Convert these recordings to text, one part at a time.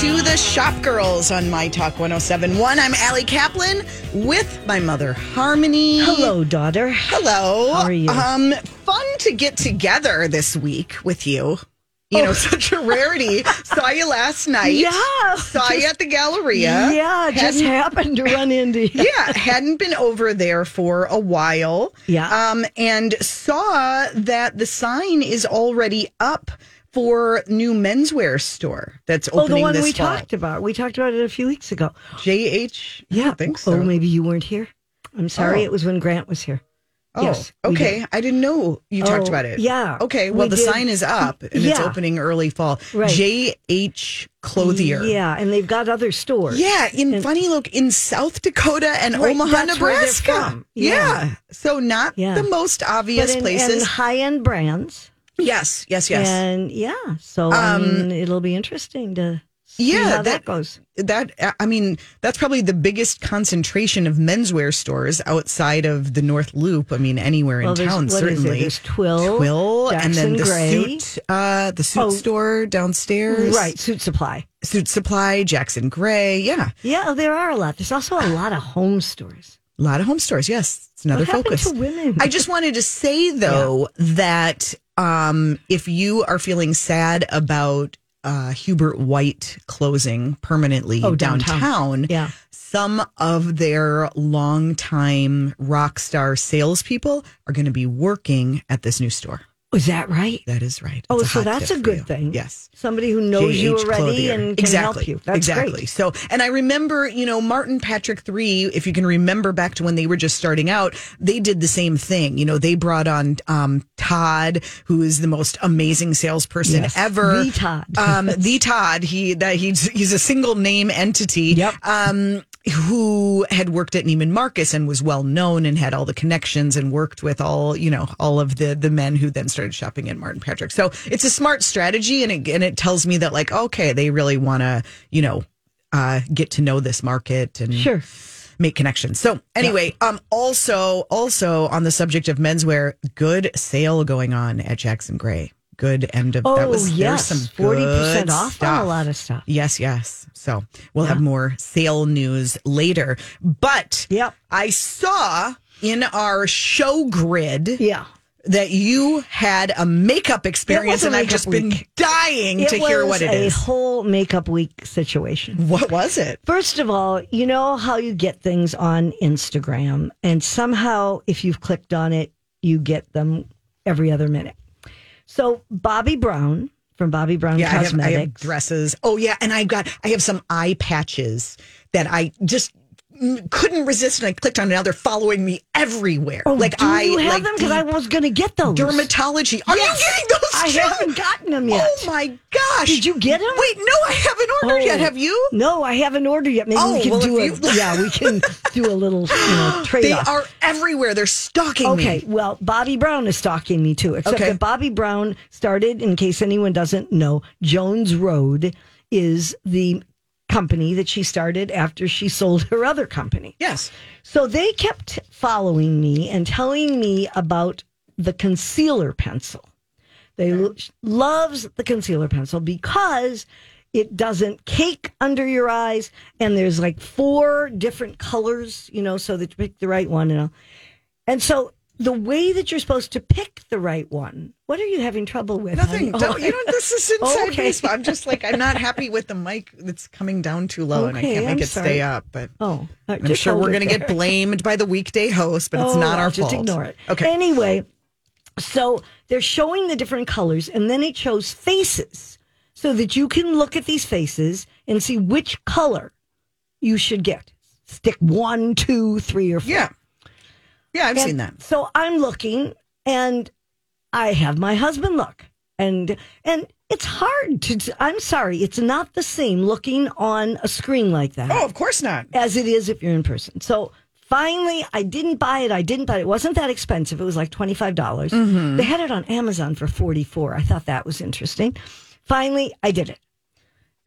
to the Shop Girls on My Talk 107.1. I'm Allie Kaplan with my mother, Harmony. Hello, daughter. Hello. How are you? Fun to get together this week with you. You know, such a rarity. Saw you last night. Yeah. Saw you at the Galleria. Yeah, just happened to run into you. Yeah, hadn't been over there for a while. Yeah. And saw that the sign is already up for new menswear store that's opening this fall. Oh, the one we talked about. We talked about it a few weeks ago. JH. Yeah. I think so. Oh, maybe you weren't here. I'm sorry. Oh. It was when Grant was here. Oh, yes, okay. I didn't know you talked about it. Yeah. Okay, well, the sign is up, and it's opening early fall. Right. JH Clothier. Yeah, and they've got other stores. Yeah, in South Dakota and Omaha, Nebraska. Where they're from. Yeah. So not the most obvious places. And high-end brands. Yes, yes, yes. And, so it'll be interesting to... Yeah, that goes. That's probably the biggest concentration of menswear stores outside of the North Loop. I mean, anywhere in town, certainly. There's Twill, Jackson and then the Gray. Suit store downstairs. Right, Suit Supply, Jackson Gray. Yeah. Yeah, there are a lot. There's also a lot of home stores. A lot of home stores, yes. It's another focus. What happened to women? I just wanted to say, though, that if you are feeling sad about Hubert White closing permanently downtown. Yeah. Some of their longtime rock star salespeople are going to be working at this new store. Oh, is that right? That is right. Oh, so that's a good thing. Yes. Somebody who knows you already and can help you. That's great. So, and I remember, Martin Patrick Three, if you can remember back to when they were just starting out, they did the same thing. They brought on Todd, who is the most amazing salesperson ever. The Todd. He's a single name entity. Yep. Who had worked at Neiman Marcus and was well known and had all the connections and worked with all of the men who then started shopping at Martin Patrick. So it's a smart strategy, and it tells me that they really want to get to know this market and make connections. So anyway, also on the subject of menswear, good sale going on at Jackson Gray. Good end of that was some 40% off on a lot of stuff. Yes. So we'll have more sale news later. But I saw in our show grid that you had a makeup experience, and I've just been dying to hear what it is. It was a whole makeup week situation. What was it? First of all, you know how you get things on Instagram, and somehow if you've clicked on it, you get them every other minute. So Bobbi Brown from Bobbi Brown Cosmetics. I have dresses. Oh yeah, and I have some eye patches that I just couldn't resist, and I clicked on it. Now they're following me everywhere. Oh, do you have them? Because I was going to get those. Dermatology. Are you getting those? I haven't gotten them yet. Oh my gosh! Did you get them? Wait, no, I haven't ordered yet. Have you? No, I haven't ordered yet. Maybe we can we can do a little trade-off. They are everywhere. They're stalking me. Okay, well, Bobbi Brown is stalking me too. Except that Bobbi Brown started, in case anyone doesn't know, Jones Road is the company that she started after she sold her other company. Yes. So they kept following me and telling me about the concealer pencil. They loves the concealer pencil because it doesn't cake under your eyes, and there's 4 different colors, so that you pick the right one. And so the way that you're supposed to pick the right one, what are you having trouble with? Nothing. This is inside baseball. I'm just I'm not happy with the mic that's coming down too low, and I can't make it stay up. But I'm sure we're going to get blamed by the weekday host, but it's not our fault. Just ignore it. Okay. Anyway, so they're showing the different colors, and then it shows faces so that you can look at these faces and see which color you should get. Stick 1, 2, 3, or 4. Yeah. Yeah, I've seen that. So I'm looking, and I have my husband look. And it's hard to, I'm sorry, it's not the same looking on a screen like that. Oh, of course not. As it is if you're in person. So finally, I didn't buy it. It wasn't that expensive. It was $25. Mm-hmm. They had it on Amazon for $44. I thought that was interesting. Finally, I did it.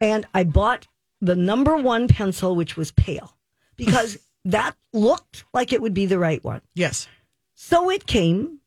And I bought the number one pencil, which was pale, because that looked like it would be the right one. Yes. So it came,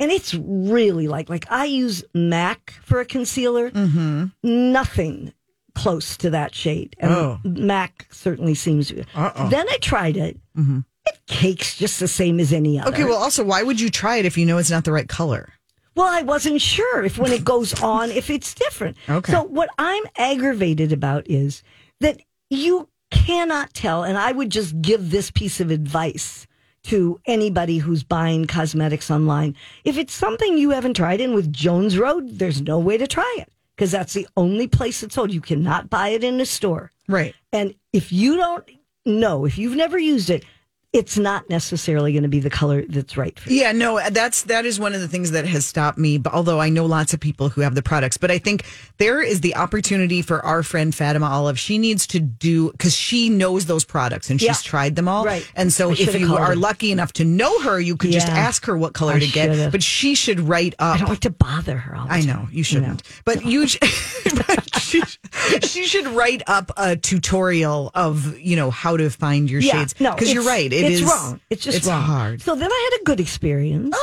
and it's really I use MAC for a concealer. Mm-hmm. Nothing close to that shade. And MAC certainly seems. Then I tried it. Mm-hmm. It cakes just the same as any other. Okay, well, also, why would you try it if you know it's not the right color? Well, I wasn't sure if when it goes on, if it's different. Okay. So what I'm aggravated about is that you cannot tell, and I would just give this piece of advice to anybody who's buying cosmetics online. If it's something you haven't tried, and with Jones Road, there's no way to try it because that's the only place it's sold. You cannot buy it in a store. Right. And if you don't know, if you've never used it, it's not necessarily going to be the color that's right for you. Yeah, no, that is one of the things that has stopped me, although I know lots of people who have the products. But I think there is the opportunity for our friend Fatima Olive. She needs to do, because she knows those products and she's tried them all. Right. And so if you are lucky enough to know her, you could just ask her what color to get. But she should write up. I don't like to bother her all the time. I know, you shouldn't. No. But she should write up a tutorial of, you know, how to find your shades. Because you're right. It's wrong. It's just wrong. Hard. So then I had a good experience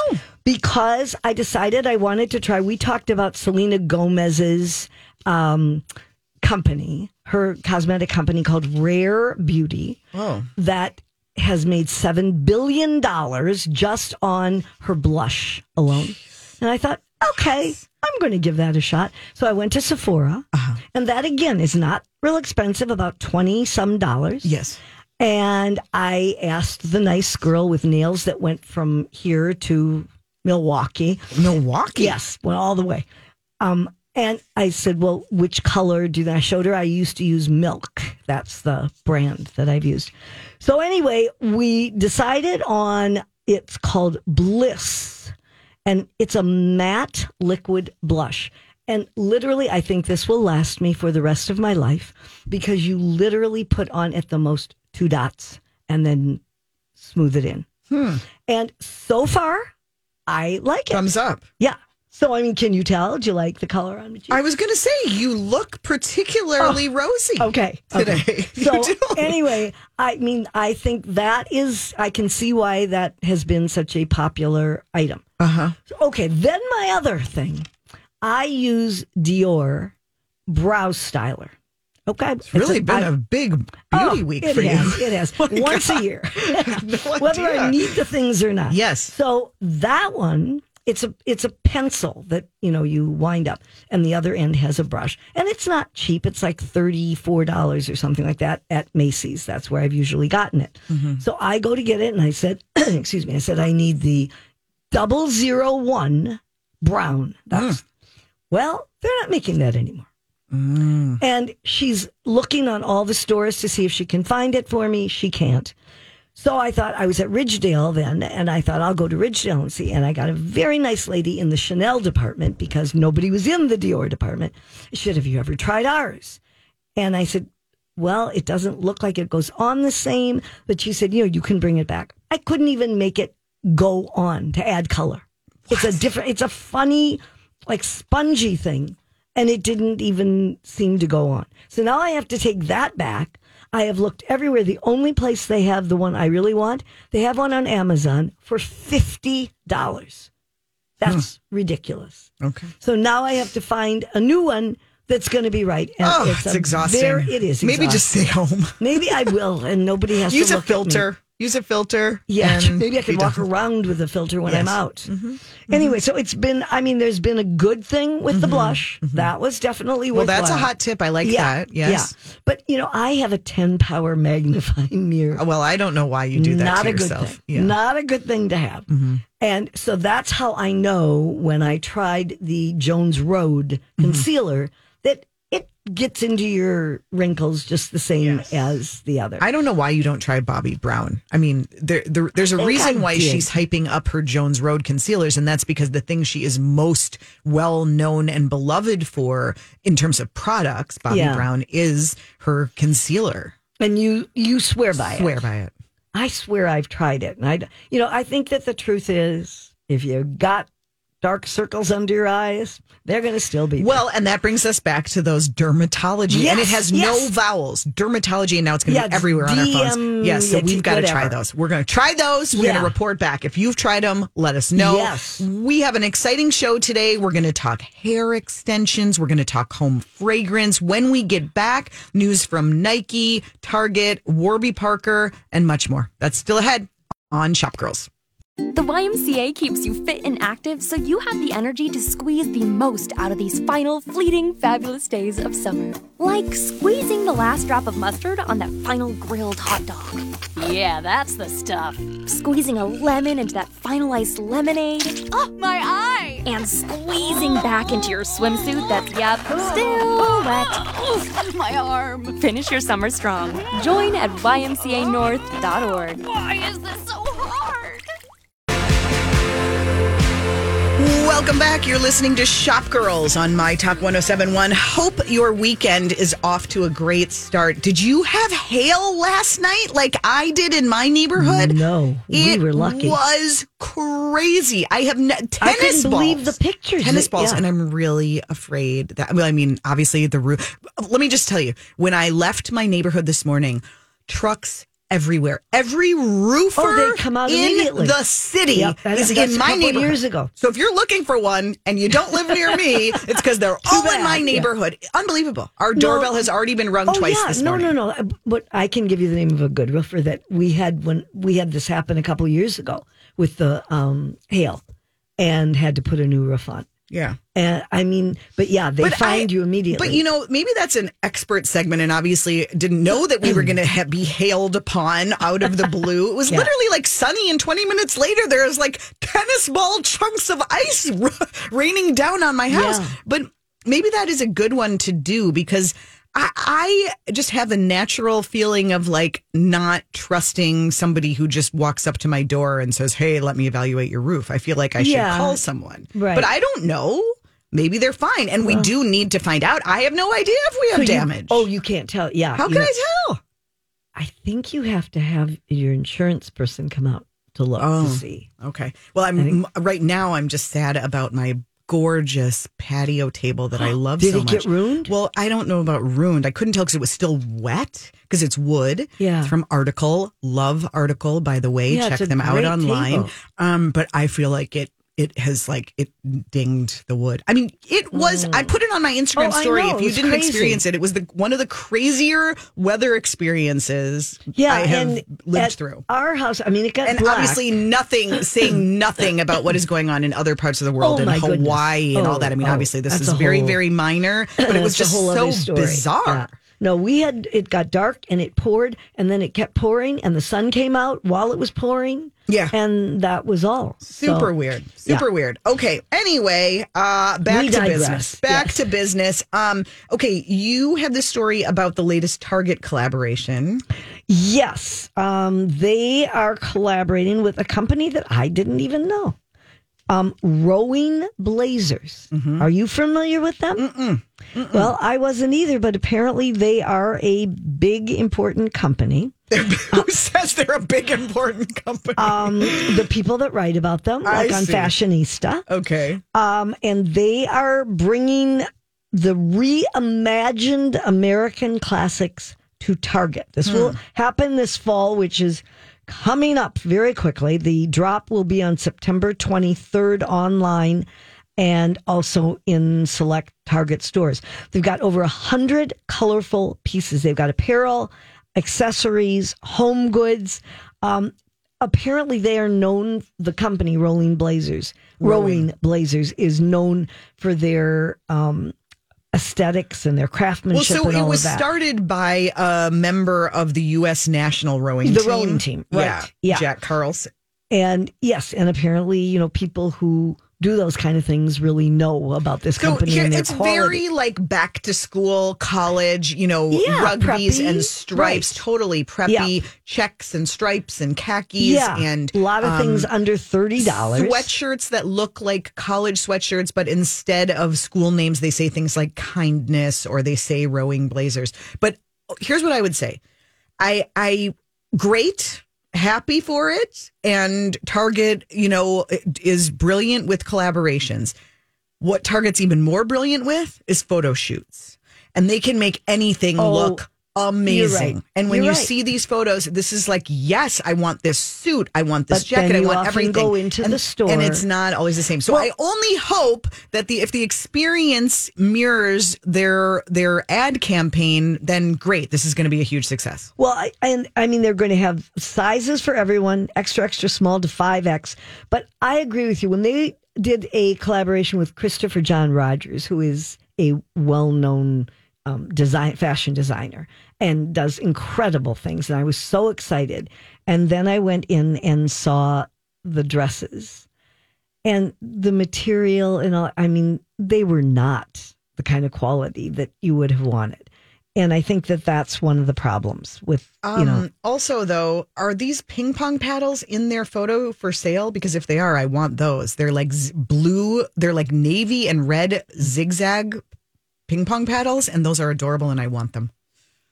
because I decided I wanted to try. We talked about Selena Gomez's company, her cosmetic company called Rare Beauty, that has made $7 billion just on her blush alone. And I thought, okay, I'm going to give that a shot. So I went to Sephora, and that, again, is not real expensive, about $20-some. Yes. And I asked the nice girl with nails that went from here to Milwaukee. Milwaukee? Yes, went all the way. And I said, well, which color do that? I showed her I used to use Milk. That's the brand that I've used. So anyway, we decided on, it's called Bliss. And it's a matte liquid blush. And literally, I think this will last me for the rest of my life because you literally put on at the most 2 dots and then smooth it in. And so far, I like it. Thumbs up. Yeah. So, I mean, can you tell? Do you like the color on the cheek? I was going to say, you look particularly rosy today. Okay. So, anyway, I mean, I think that is, I can see why that has been such a popular item. Okay. Then my other thing, I use Dior Brow Styler. Okay. It's really been a big beauty week for you. It has. Once a year. Whether I need the things or not. Yes. So that one, it's a pencil that, you know, you wind up and the other end has a brush. And it's not cheap. It's like $34 or something like that at Macy's. That's where I've usually gotten it. Mm-hmm. So I go to get it and I said, excuse me, I said, I need the 001 brown. Well, they're not making that anymore. And she's looking on all the stores to see if she can find it for me. She can't. So I thought, I was at Ridgedale then, and I thought I'll go to Ridgedale and see. And I got a very nice lady in the Chanel department because nobody was in the Dior department. She said, have you ever tried ours? And I said, well, it doesn't look like it goes on the same. But she said, you know, you can bring it back. I couldn't even make it go on to add color. What? It's a funny, like spongy thing. And it didn't even seem to go on. So now I have to take that back. I have looked everywhere. The only place they have the one I really want, they have one on Amazon for $50. That's ridiculous. Okay. So now I have to find a new one that's going to be right. And it's exhausting. There it is. Maybe exhausting. Just stay home. Maybe I will, and nobody has to look at me. Use a filter. Yeah, maybe I could walk around with a filter when I'm out. Anyway, so it's been, I mean, there's been a good thing with the blush. That was definitely worthwhile. Well, that's a hot tip. I like that. Yes. Yeah. But, you know, I have a 10-power magnifying mirror. Well, I don't know why you do that to yourself. Good thing. Yeah. Not a good thing to have. And so that's how I know when I tried the Jones Road concealer that gets into your wrinkles just the same as the other. I don't know why you don't try Bobbi Brown. I mean, there's a reason why she's hyping up her Jones Road concealers, and that's because the thing she is most well-known and beloved for in terms of products, Bobbi Brown, is her concealer. And you swear by it. Swear by it. I swear I've tried it. And I think that the truth is, if you got dark circles under your eyes, they're going to still be there. Well, and that brings us back to those dermatology. Yes, and it has no vowels. Dermatology, and now it's going to be everywhere on our phones. Yes, so we've got to try those. We're going to try those. We're going to report back. If you've tried them, let us know. Yes. We have an exciting show today. We're going to talk hair extensions. We're going to talk home fragrance. When we get back, news from Nike, Target, Warby Parker, and much more. That's still ahead on Shop Girls. The YMCA keeps you fit and active so you have the energy to squeeze the most out of these final fleeting fabulous days of summer. Like squeezing the last drop of mustard on that final grilled hot dog. Yeah, that's the stuff. Squeezing a lemon into that final iced lemonade. Oh, my eye! And squeezing back into your swimsuit that's, still wet. Oh, my arm. Finish your summer strong. Join at ymcanorth.org. Why is this so hard? Welcome back. You're listening to Shop Girls on My Talk 107.1. Hope your weekend is off to a great start. Did you have hail last night like I did in my neighborhood? No, we were lucky. It was crazy. I have tennis balls. I couldn't believe the pictures. Tennis balls, and I'm really afraid that. Well, I mean, obviously the roof. Let me just tell you, when I left my neighborhood this morning, trucks everywhere. Every roofer they come out in the city is in my neighborhood. Years ago. So if you're looking for one and you don't live near me, it's because they're in my neighborhood. Yeah. Unbelievable. Our doorbell has already been rung twice this morning. No. But I can give you the name of a good roofer that we had when we had this happen a couple of years ago with the hail and had to put a new roof on. Yeah. And I mean, they find you immediately. But, you know, maybe that's an expert segment and obviously didn't know that we were going to be hailed upon out of the blue. It was literally like sunny and 20 minutes later, there's like tennis ball chunks of ice raining down on my house. Yeah. But maybe that is a good one to do because I just have a natural feeling of like not trusting somebody who just walks up to my door and says, hey, let me evaluate your roof. I feel like I should call someone. Right. But I don't know. Maybe they're fine. And we do need to find out. I have no idea if we have damage. You can't tell. Yeah. How can I tell? I think you have to have your insurance person come out to look to see. Okay. Well, right now I'm just sad about my gorgeous patio table that I love so much. Did it get ruined? Well, I don't know about ruined. I couldn't tell because it was still wet because it's wood. Yeah. It's from Article. Love Article, by the way. Yeah, check them out online. But I feel like it has like it dinged the wood. I mean, it was I put it on my Instagram story. If you didn't experience it, it was one of the crazier weather experiences I have lived through. Our house, I mean, it got black. Obviously saying nothing about what is going on in other parts of the world and Hawaii and all that. I mean, obviously this is very, very minor, but it was just so bizarre. Yeah. No, it got dark and it poured and then it kept pouring and the sun came out while it was pouring. Yeah. And that was all. Super weird. Okay. Anyway, back to business. Okay. You have this story about the latest Target collaboration. Yes. They are collaborating with a company that I didn't even know. Rowing Blazers. Mm-hmm. Are you familiar with them? Mm-mm. Mm-mm. Well, I wasn't either, but apparently they are a big, important company. Who says they're a big, important company? The people that write about them, like on Fashionista. Okay. And they are bringing the reimagined American classics to Target. This will happen this fall, which is coming up very quickly. The drop will be on September 23rd online and also in select Target stores. They've got over 100 colorful pieces. They've got apparel, accessories, home goods. Apparently, they are known, the company Rowing Blazers is known for their aesthetics and their craftsmanship and all of that. Well, so it was started by a member of the U.S. national rowing team. The rowing team, right. Yeah. Jack Carlson. And yes, and apparently, you know, people who do those kind of things really know about this company and their quality. It's very like back to school, college, you know, rugbies preppy, and stripes, totally preppy, checks and stripes and khakis and a lot of things under $30. Sweatshirts that look like college sweatshirts, but instead of school names, they say things like kindness or they say Rowing Blazers. But here's what I would say. Great. happy for it. And Target, you know, is brilliant with collaborations. What Target's even more brilliant with is photo shoots. And they can make anything look amazing. Right. And when you see these photos, this is like, yes, I want this suit. I want this jacket. I want everything. Go into the store. And it's not always the same. So I only hope that if the experience mirrors their ad campaign, then great. This is going to be a huge success. Well, I mean, they're going to have sizes for everyone, extra, extra small to 5X. But I agree with you. When they did a collaboration with Christopher John Rogers, who is a well-known fashion designer and does incredible things. And I was so excited. And then I went in and saw the dresses and the material and all. I mean, they were not the kind of quality that you would have wanted. And I think that that's one of the problems with, you know. Also, though, are these ping pong paddles in their photo for sale? Because if they are, I want those. They're like blue. They're like navy and red zigzag ping pong paddles. And those are adorable. And I want them.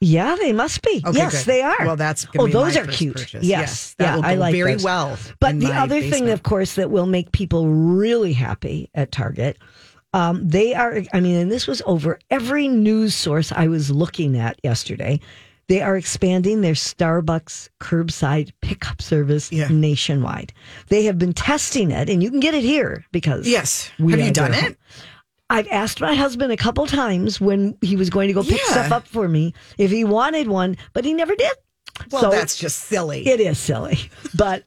Yeah, they must be. Okay, yes, good. They are. Well, that's going to be those my are first cute. Purchase. Yes. That will go I like very those. Well. But the other basement. Thing, of course, that will make people really happy at Target. They are, I mean, and this was over every news source I was looking at yesterday. They are expanding their Starbucks curbside pickup service nationwide. They have been testing it, and you can get it here because. Yes. Have you done it? I've asked my husband a couple times when he was going to go pick stuff up for me if he wanted one, but he never did. Well, so that's just silly. It is silly, but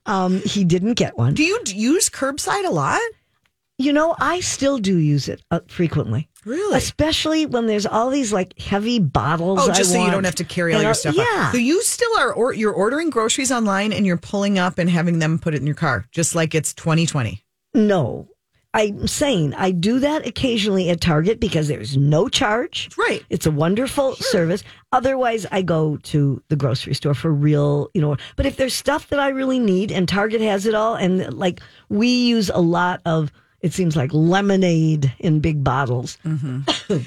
he didn't get one. Do you use curbside a lot? You know, I still do use it frequently. Really? Especially when there's all these like heavy bottles. Oh, just you don't have to carry all your stuff up. So you still are, you're ordering groceries online and you're pulling up and having them put it in your car, just like it's 2020. No. I'm saying I do that occasionally at Target because there's no charge. Right. It's a wonderful service. Otherwise, I go to the grocery store for real, you know. But if there's stuff that I really need and Target has it all, and like we use a lot of, it seems like lemonade in big bottles. Mm-hmm.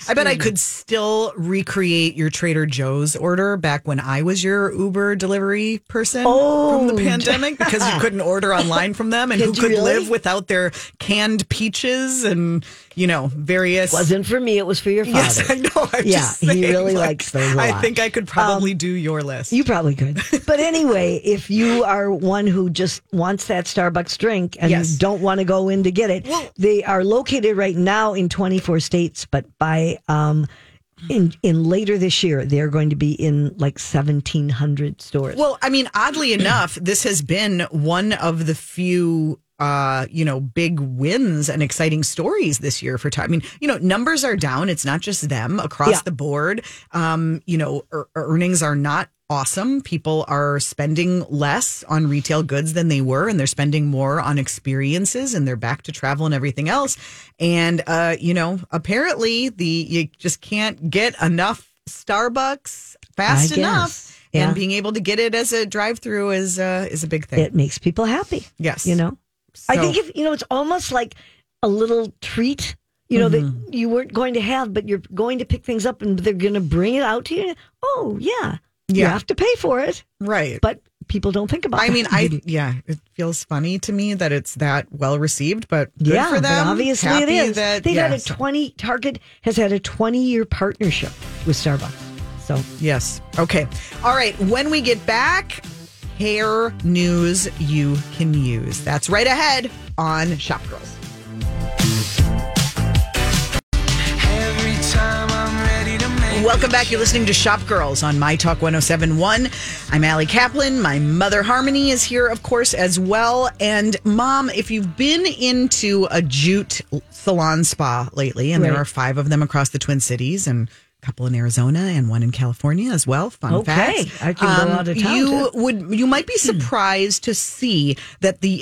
I bet I could still recreate your Trader Joe's order back when I was your Uber delivery person from the pandemic because you couldn't order online from them. And who could live without their canned peaches and, you know, various. It wasn't for me. It was for your father. Yes, I know. I'm just saying, he really likes those a lot. I think I could probably do your list. You probably could. But anyway, if you are one who just wants that Starbucks drink and you don't want to go in to get it. Well, they are located right now in 24 states, but by in later this year, they're going to be in like 1,700 stores. Well, I mean, oddly enough, this has been one of the few, you know, big wins and exciting stories this year for time. I mean, you know, numbers are down. It's not just them across the board. You know, earnings are not awesome. People are spending less on retail goods than they were, and they're spending more on experiences, and they're back to travel and everything else. And, you know, apparently you just can't get enough Starbucks fast enough. Yeah. And being able to get it as a drive-through is a big thing. It makes people happy. Yes. You know, I think, if you know, it's almost like a little treat, you know, that you weren't going to have, but you're going to pick things up and they're going to bring it out to you. Oh, yeah. You have to pay for it. Right. But people don't think about it. I mean, it feels funny to me that it's that well received, but good for them. Obviously it is. They've had a Target has had a 20-year partnership with Starbucks. So yes. Okay. All right. When we get back, hair news you can use. That's right ahead on Shop Girls. Welcome back. You're listening to Shop Girls on My Talk 107.1. I'm Allie Kaplan. My mother, Harmony, is here, of course, as well. And, Mom, if you've been into a Juut salon spa lately, and there are 5 of them across the Twin Cities and a couple in Arizona and one in California as well. Fun facts. I can go out of town. You might be surprised to see that the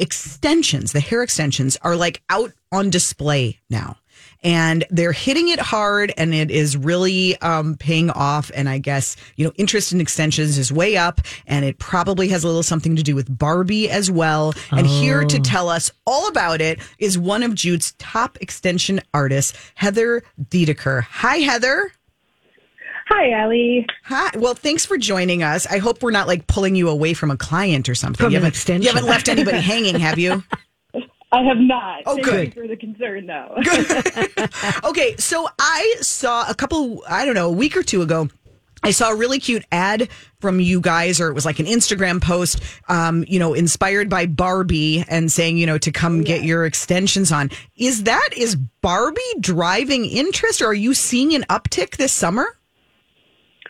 hair extensions, are like out on display now. And they're hitting it hard, and it is really paying off. And I guess, you know, interest in extensions is way up, and it probably has a little something to do with Barbie as well. And here to tell us all about it is one of Juut's top extension artists, Heather Dietiker. Hi, Heather. Hi, Allie. Hi. Well, thanks for joining us. I hope we're not like pulling you away from a client or something. From you haven't left anybody hanging, have you? I have not. Oh, good. Thank you for the concern, though. Good. Okay, so I saw a week or two ago, I saw a really cute ad from you guys, or it was like an Instagram post, inspired by Barbie and saying, to come get your extensions on. Is Barbie driving interest, or are you seeing an uptick this summer?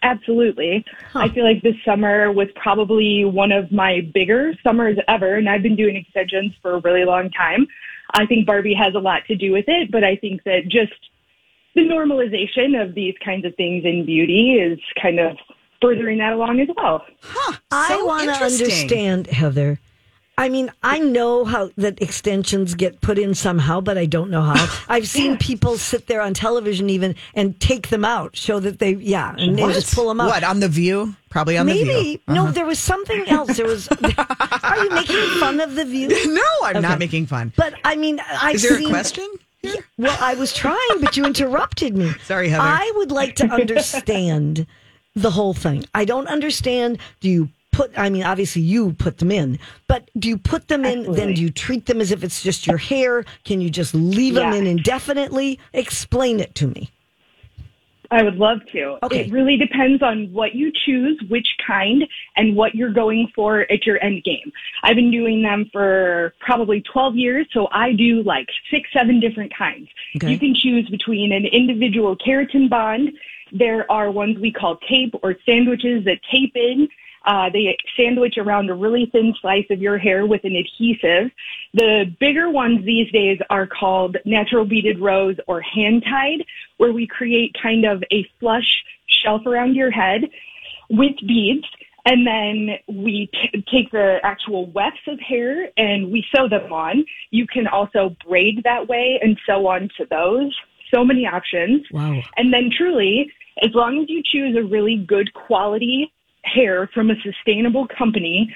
Absolutely. Huh. I feel like this summer was probably one of my bigger summers ever, and I've been doing extensions for a really long time. I think Barbie has a lot to do with it, but I think that just the normalization of these kinds of things in beauty is kind of furthering that along as well. Huh. I want to understand, Heather. I mean, I know how that extensions get put in somehow, but I don't know how. I've seen people sit there on television even and take them out, show that they, and they just pull them out. What, on The View? Probably on The View. Maybe. Uh-huh. No, there was something else. Are you making fun of The View? No, I'm not making fun. But, I mean, Is there a question? Yeah, well, I was trying, but you interrupted me. Sorry, Heather. I would like to understand the whole thing. I don't understand, obviously you put them in, but do you put them in, then do you treat them as if it's just your hair? Can you just leave them in indefinitely? Explain it to me. I would love to. Okay. It really depends on what you choose, which kind, and what you're going for at your end game. I've been doing them for probably 12 years, so I do like 6-7 different kinds. Okay. You can choose between an individual keratin bond. There are ones we call tape or sandwiches that tape in. They sandwich around a really thin slice of your hair with an adhesive. The bigger ones these days are called natural beaded rose or hand tied, where we create kind of a flush shelf around your head with beads. And then we take the actual wefts of hair and we sew them on. You can also braid that way and sew on to those. So many options. Wow. And then truly, as long as you choose a really good quality hair from a sustainable company,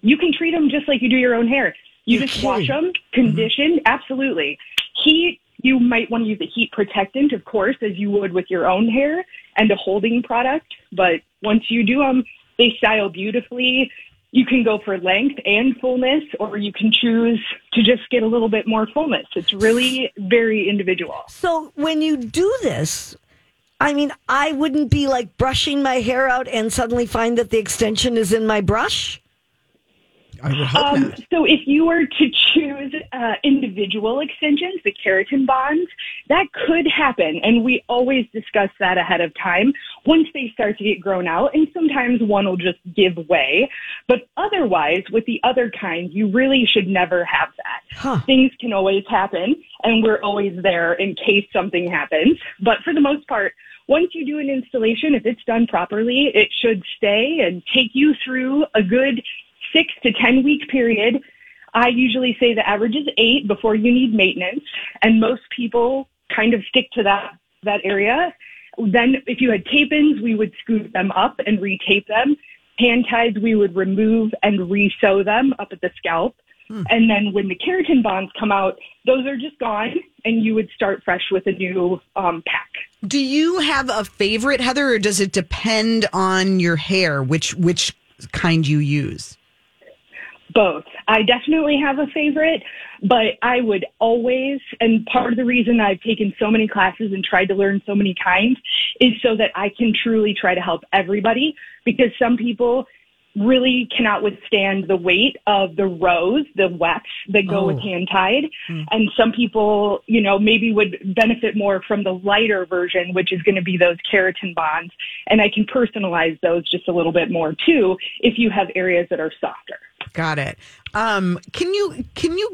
you can treat them just like you do your own hair. You just wash them, condition, absolutely. Heat, you might want to use a heat protectant, of course, as you would with your own hair, and a holding product. But once you do them, they style beautifully. You can go for length and fullness, or you can choose to just get a little bit more fullness. It's really very individual. So when you do this, I mean, I wouldn't be like brushing my hair out and suddenly find that the extension is in my brush. I would hope not. So if you were to choose individual extensions, the keratin bonds, that could happen. And we always discuss that ahead of time once they start to get grown out. And sometimes one will just give way. But otherwise, with the other kind, you really should never have that. Huh. Things can always happen. And we're always there in case something happens. But for the most part, once you do an installation, if it's done properly, it should stay and take you through a good 6 to 10 week period. I usually say the average is 8 before you need maintenance, and most people kind of stick to that area. Then if you had tape-ins, we would scoop them up and retape them. Hand ties, we would remove and re-sew them up at the scalp. And then when the keratin bonds come out, those are just gone, and you would start fresh with a new pack. Do you have a favorite, Heather, or does it depend on your hair, which kind you use? Both. I definitely have a favorite, but I would always, and part of the reason I've taken so many classes and tried to learn so many kinds is so that I can truly try to help everybody, because some people really cannot withstand the weight of the rows, the wefts that go with hand tied. Mm. And some people, maybe would benefit more from the lighter version, which is going to be those keratin bonds. And I can personalize those just a little bit more too, if you have areas that are softer. Got it. Can you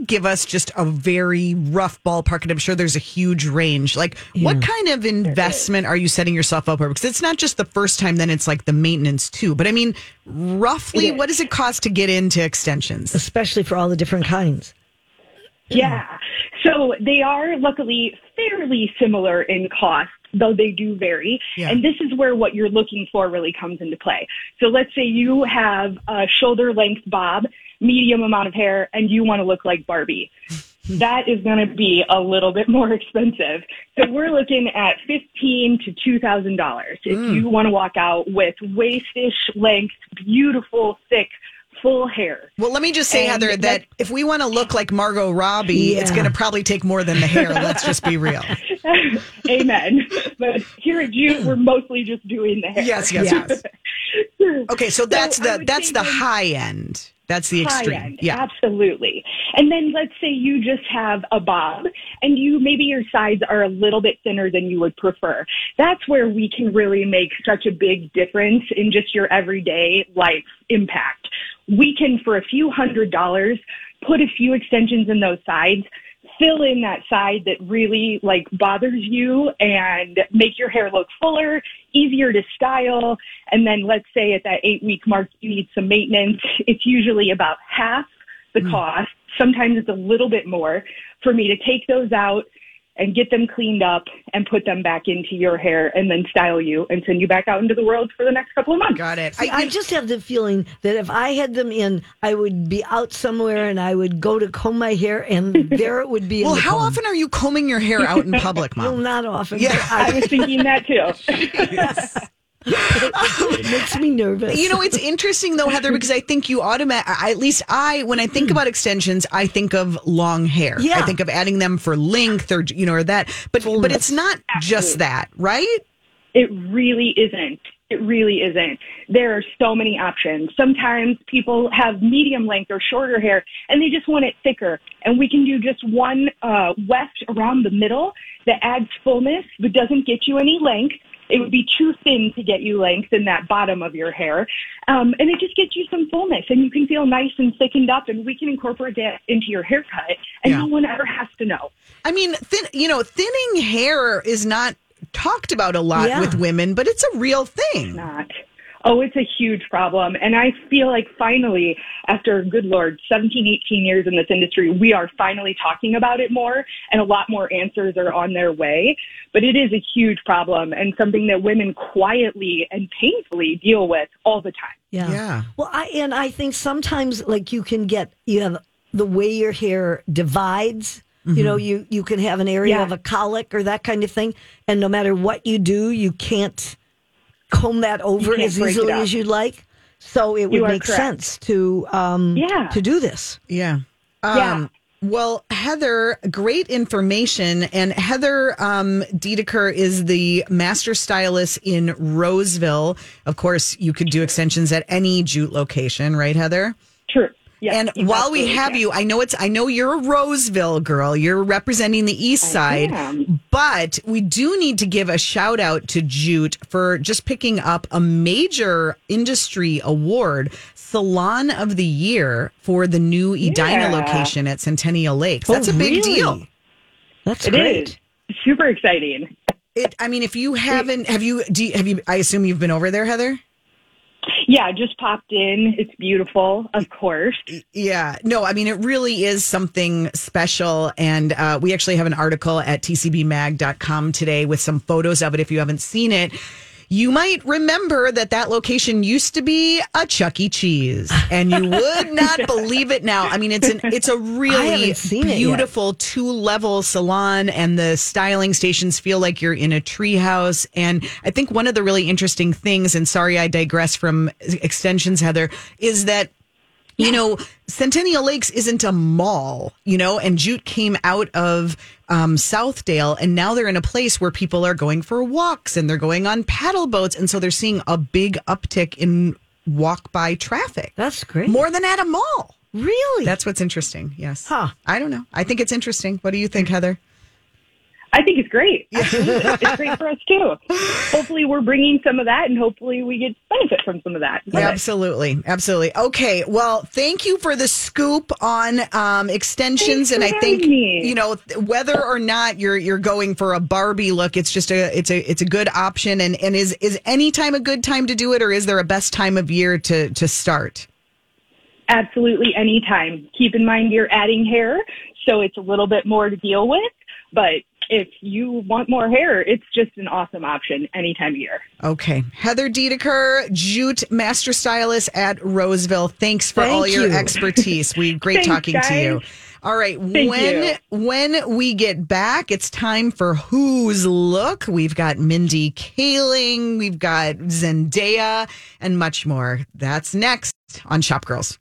give us just a very rough ballpark? And I'm sure there's a huge range. What kind of investment are you setting yourself up for? Because it's not just the first time, then it's like the maintenance too. But I mean, roughly, what does it cost to get into extensions? Especially for all the different kinds. Yeah. So they are luckily fairly similar in cost, though they do vary. Yeah. And this is where what you're looking for really comes into play. So let's say you have a shoulder length bob, medium amount of hair, and you want to look like Barbie. that is going to be a little bit more expensive. So we're looking at $15 to $2,000 if you want to walk out with waist-ish length, beautiful, thick, full hair. Well, let me just say, Heather, that if we want to look like Margot Robbie, it's going to probably take more than the hair. Let's just be real. Amen. But here at Juut, we're mostly just doing the hair. Yes. Okay, so that's the high end. That's the extreme. End, yeah, absolutely. And then let's say you just have a bob and maybe your sides are a little bit thinner than you would prefer. That's where we can really make such a big difference in just your everyday life impact. We can, for a few $100s, put a few extensions in those sides, fill in that side that really bothers you and make your hair look fuller, easier to style. And then let's say at that 8-week mark, you need some maintenance. It's usually about half the cost. Sometimes it's a little bit more for me to take those out and get them cleaned up and put them back into your hair and then style you and send you back out into the world for the next couple of months. Got it. I just have the feeling that if I had them in, I would be out somewhere and I would go to comb my hair and there it would be. Well, how often are you combing your hair out in public, Mom? Well, not often. Yeah. I was thinking that too. Yes. It makes me nervous. You know, it's interesting though, Heather, because I think you when I think about extensions, I think of long hair. Yeah. I think of adding them for length or, or that, but it's not just that, right? It really isn't. It really isn't. There are so many options. Sometimes people have medium length or shorter hair and they just want it thicker. And we can do just one weft around the middle that adds fullness, but doesn't get you any length. It would be too thin to get you length in that bottom of your hair. And it just gets you some fullness, and you can feel nice and thickened up, and we can incorporate that into your haircut, and no one ever has to know. I mean, thinning hair is not talked about a lot with women, but it's a real thing. It's not. Oh, it's a huge problem. And I feel like finally, after, good Lord, 17, 18 years in this industry, we are finally talking about it more and a lot more answers are on their way. But it is a huge problem and something that women quietly and painfully deal with all the time. Yeah. Well, I think sometimes you have the way your hair divides. You know, you can have an area of a colic or that kind of thing. And no matter what you do, you can't comb that over as easily as you'd like, so it would make sense to do this. Well, Heather, great information. And Heather Dietiker is the master stylist in Roseville. Of course, you could do extensions at any Juut location, right, Heather? True. Yes, and exactly, while we have you, I know you're a Roseville girl. You're representing the East Side, but we do need to give a shout out to Juut for just picking up a major industry award, Salon of the Year, for the new Edina location at Centennial Lakes. That's a big deal. That's great. It is super exciting. If you haven't, have you? I assume you've been over there, Heather. Yeah, just popped in. It's beautiful, of course. Yeah. No, it really is something special. And we actually have an article at tcbmag.com today with some photos of it. If you haven't seen it, you might remember that location used to be a Chuck E. Cheese. And you would not believe it now. It's a really beautiful two-level salon. And the styling stations feel like you're in a treehouse. And I think one of the really interesting things, and sorry I digress from extensions, Heather, is that Centennial Lakes isn't a mall, and Juut came out of Southdale, and now they're in a place where people are going for walks and they're going on paddle boats. And so they're seeing a big uptick in walk-by traffic. That's great. More than at a mall. Really? That's what's interesting. Yes. Huh. I don't know. I think it's interesting. What do you think, Heather? I think it's great. It's great for us, too. Hopefully, we're bringing some of that, and hopefully we get benefit from some of that. Yeah, absolutely. Absolutely. Okay. Well, thank you for the scoop on extensions. Thanks. And I think, whether or not you're going for a Barbie look, it's just it's a good option. And is any time a good time to do it, or is there a best time of year to start? Absolutely any time. Keep in mind you're adding hair, so it's a little bit more to deal with, but if you want more hair, it's just an awesome option any time of year. Okay. Heather Dietiker, Juut Master Stylist at Roseville. Thanks for all your expertise. Great talking to you. All right. When we get back, it's time for Who's Look. We've got Mindy Kaling, we've got Zendaya, and much more. That's next on Shop Girls.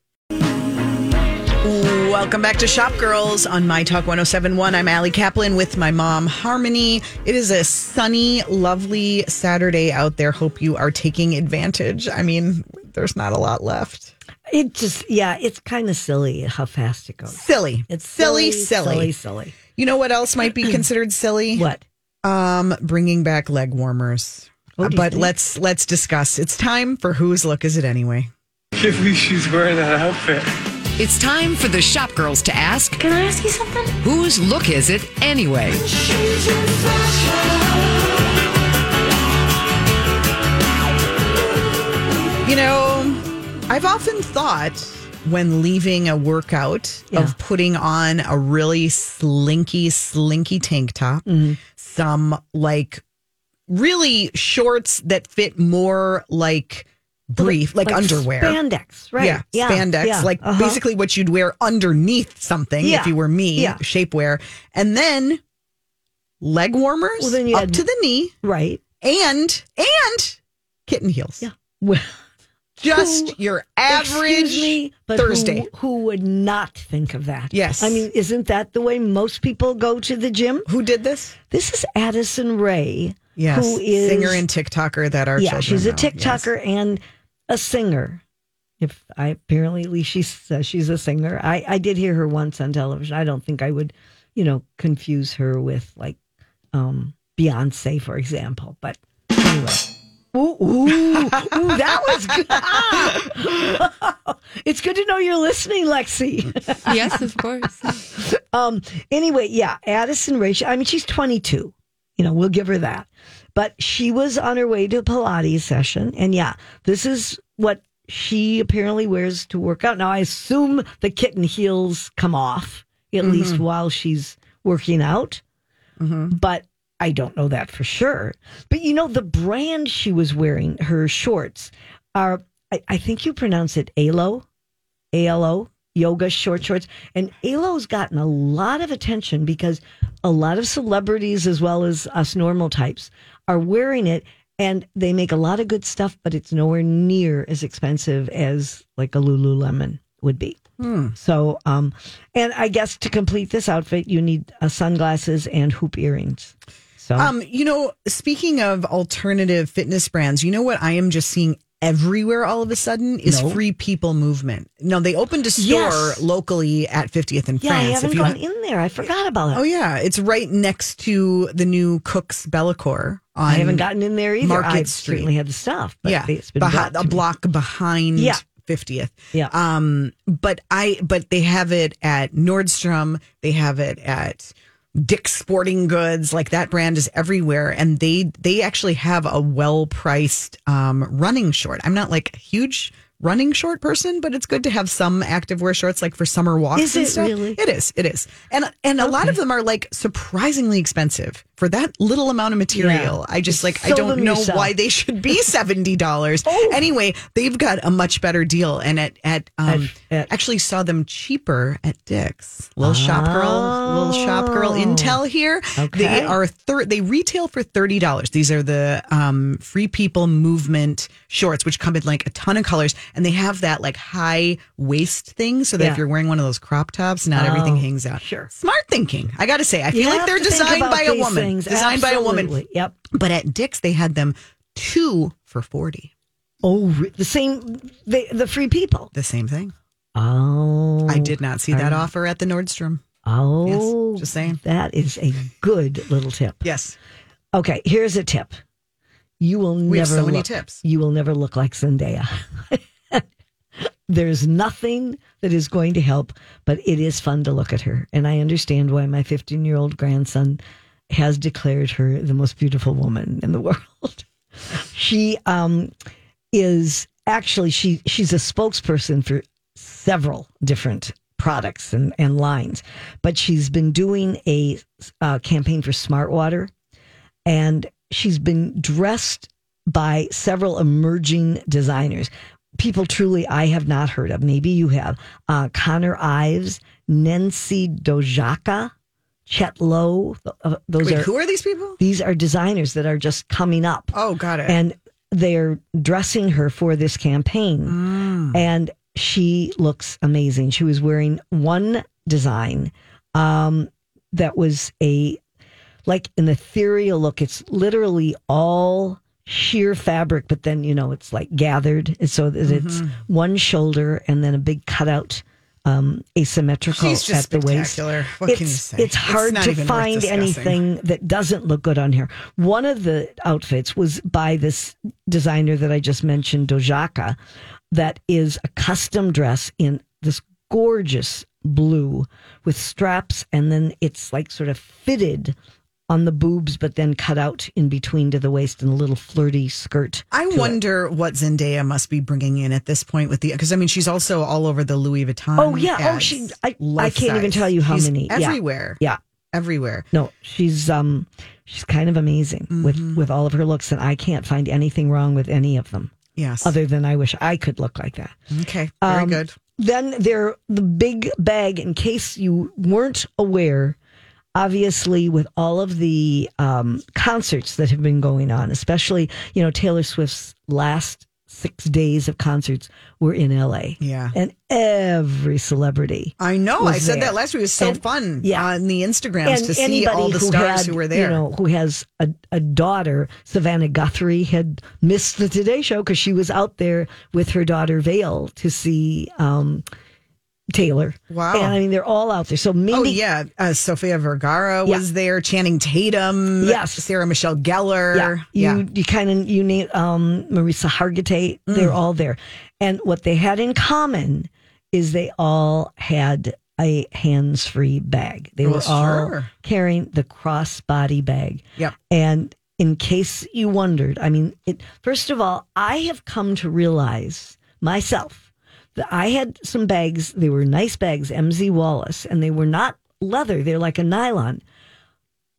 Welcome back to Shop Girls on My Talk 107.1. I'm Allie Kaplan with my mom, Harmony. It is a sunny, lovely Saturday out there. Hope you are taking advantage. I mean, there's not a lot left. It just, it's kind of silly how fast it goes. It's silly. You know what else might be considered silly? What? Bringing back leg warmers. But let's discuss. It's time for Whose Look Is It Anyway? I can't believe she's wearing that outfit. It's time for the Shop Girls to ask. Can I ask you something? Whose look is it anyway? She's in fashion. You know, I've often thought when leaving a workout of putting on a really slinky tank top, some like really shorts that fit more like brief, like underwear. Spandex, right? Yeah. Spandex, like basically what you'd wear underneath something if you were me, shapewear. And then leg warmers then up to the knee. Right. And kitten heels. Yeah. Well, just your average Thursday. Who would not think of that? Yes. I mean, isn't that the way most people go to the gym? Who did this? This is Addison Rae. Yes, who is singer and TikToker that our children she's a TikToker and a singer. If I apparently she says she's a singer. I did hear her once on television. I don't think I would, confuse her with like Beyonce, for example. But anyway. Ooh, that was good. It's good to know you're listening, Lexi. Yes, of course. Anyway, Addison Rae. I mean, she's 22. We'll give her that. But she was on her way to a Pilates session. And this is what she apparently wears to work out. Now, I assume the kitten heels come off, at least while she's working out. But I don't know that for sure. But, the brand she was wearing, her shorts, are, I think you pronounce it ALO. Yoga short shorts. And ALO's gotten a lot of attention because a lot of celebrities, as well as us normal types, are wearing it, and they make a lot of good stuff, but it's nowhere near as expensive as like a Lululemon would be. So, and I guess to complete this outfit, you need sunglasses and hoop earrings. So, speaking of alternative fitness brands, you know what I am just seeing everywhere all of a sudden is Free People Movement. No, they opened a store locally at 50th and France. I haven't gone in there. I forgot about it. Oh, yeah. It's right next to the new Cook's Bellacore. I haven't gotten in there either. Market Street. Certainly had the stuff. But it's been a block behind 50th. Yeah. But they have it at Nordstrom. They have it at Dick's Sporting Goods, like that brand is everywhere, and they actually have a well-priced running short. I'm not like a huge running short person, but it's good to have some activewear shorts, like for summer walks. Is it really? It is. And a lot of them are like surprisingly expensive for that little amount of material. Yeah. I just I don't know why they should be $70. Anyway, they've got a much better deal, and at actually saw them cheaper at Dick's. Little shop girl intel here. Okay. They are they retail for $30. These are the Free People Movement shorts, which come in like a ton of colors. And they have that like high waist thing so that if you're wearing one of those crop tops, not everything hangs out. Sure. Smart thinking. I got to say, I feel like they're designed by a woman. Designed by a woman. Yep. But at Dick's, they had them 2 for $40. Oh, the same, the Free People. The same thing. Oh. I did not see that offer at the Nordstrom. Oh. Yes, just saying. That is a good little tip. Yes. Okay, here's a tip. You will never look like Zendaya. There's nothing that is going to help, but it is fun to look at her. And I understand why my 15-year-old grandson has declared her the most beautiful woman in the world. She is she's a spokesperson for several different products and lines. But she's been doing a campaign for Smart Water, and she's been dressed by several emerging designers. People truly I have not heard of. Maybe you have. Connor Ives, Nancy Dojaka, Chet Lowe. Who are these people? These are designers that are just coming up. Oh, got it. And they're dressing her for this campaign. Mm. And she looks amazing. She was wearing one design that was like an ethereal look. It's literally all sheer fabric, but then, it's like gathered. So that it's one shoulder and then a big cutout asymmetrical at the waist. What can you say? It's hard to find anything that doesn't look good on her. One of the outfits was by this designer that I just mentioned, Dojaka, that is a custom dress in this gorgeous blue with straps, and then it's like sort of fitted on the boobs, but then cut out in between to the waist and a little flirty skirt. I wonder what Zendaya must be bringing in at this point with because she's also all over the Louis Vuitton. Oh yeah, I can't even tell you how many. Everywhere. Yeah, everywhere. No, she's kind of amazing with all of her looks, and I can't find anything wrong with any of them. Yes, other than I wish I could look like that. Okay, very good. Then they're the big bag. In case you weren't aware. Obviously, with all of the concerts that have been going on, especially, Taylor Swift's last 6 days of concerts were in L.A. Yeah. And every celebrity. I know. I said that last week. It was so fun on the Instagrams to see all the stars who were there. Who has a daughter, Savannah Guthrie, had missed the Today Show because she was out there with her daughter, Vale, to see Taylor. Wow. And they're all out there. So maybe. Oh, yeah. Sofia Vergara was there. Channing Tatum. Yes. Sarah Michelle Gellar. Yeah. You kind of, you need Marisa Hargitay. They're all there. And what they had in common is they all had a hands-free bag. They were all carrying the crossbody bag. Yeah. And in case you wondered, first of all, I have come to realize myself, I had some bags. They were nice bags, MZ Wallace, and they were not leather. They're like a nylon.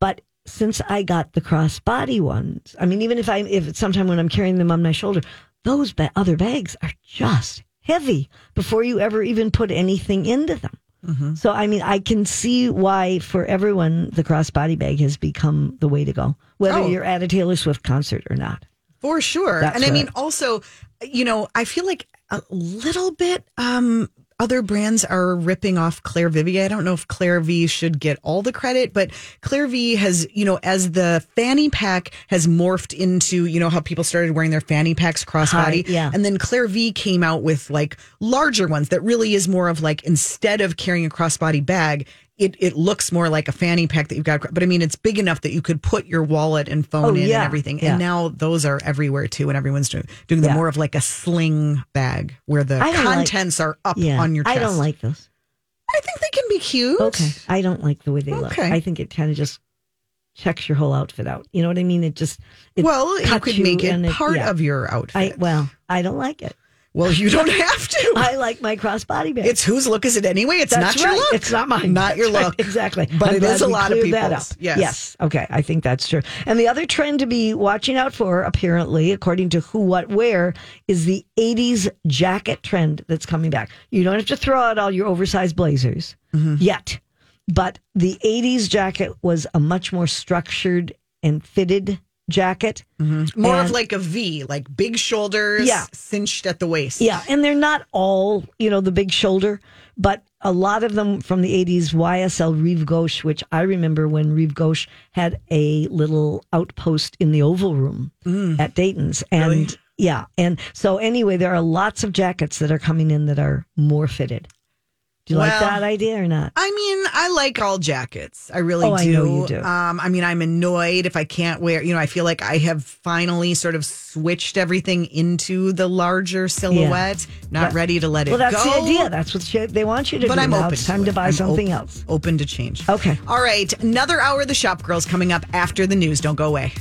But since I got the crossbody ones, even if sometime when I'm carrying them on my shoulder, those other bags are just heavy before you ever even put anything into them. Mm-hmm. So, I can see why for everyone the crossbody bag has become the way to go, whether you're at a Taylor Swift concert or not. For sure. That's also, I feel like a little bit other brands are ripping off Claire Vivier. I don't know if Claire V should get all the credit, but Claire V has, as the fanny pack has morphed into, how people started wearing their fanny packs crossbody. Yeah. And then Claire V came out with like larger ones that really is more of like, instead of carrying a crossbody bag, it looks more like a fanny pack that you've got. But it's big enough that you could put your wallet and phone in and everything. Yeah. And now those are everywhere too. And everyone's doing the more of like a sling bag where the contents are up on your chest. I don't like those. I think they can be cute. Okay. I don't like the way they look. I think it kind of just checks your whole outfit out. You know what I mean? You could make it part of your outfit. I don't like it. Well, you don't have to. I like my crossbody bag. It's whose look is it anyway? It's not your look. It's not mine. Not your look. Exactly. But it is a lot of people's. Yes. Okay. I think that's true. And the other trend to be watching out for, apparently, according to Who What Where, is the 80s jacket trend that's coming back. You don't have to throw out all your oversized blazers yet. But the 80s jacket was a much more structured and fitted jacket, more of like a V, like big shoulders, cinched at the waist. Yeah, and they're not all, the big shoulder, but a lot of them from the 80s, YSL Rive Gauche, which I remember when Rive Gauche had a little outpost in the Oval Room at Dayton's. And really? Yeah, and so anyway, there are lots of jackets that are coming in that are more fitted. Do you like that idea or not? I like all jackets. I really do. I know you do. I'm annoyed if I can't wear, I feel like I have finally sort of switched everything into the larger silhouette. Yeah. Not ready to let it go. Well, that's the idea. That's what they want you to do. But I'm open. It's time to buy something else. Open to change. Okay. All right. Another hour of the Shop Girls coming up after the news. Don't go away.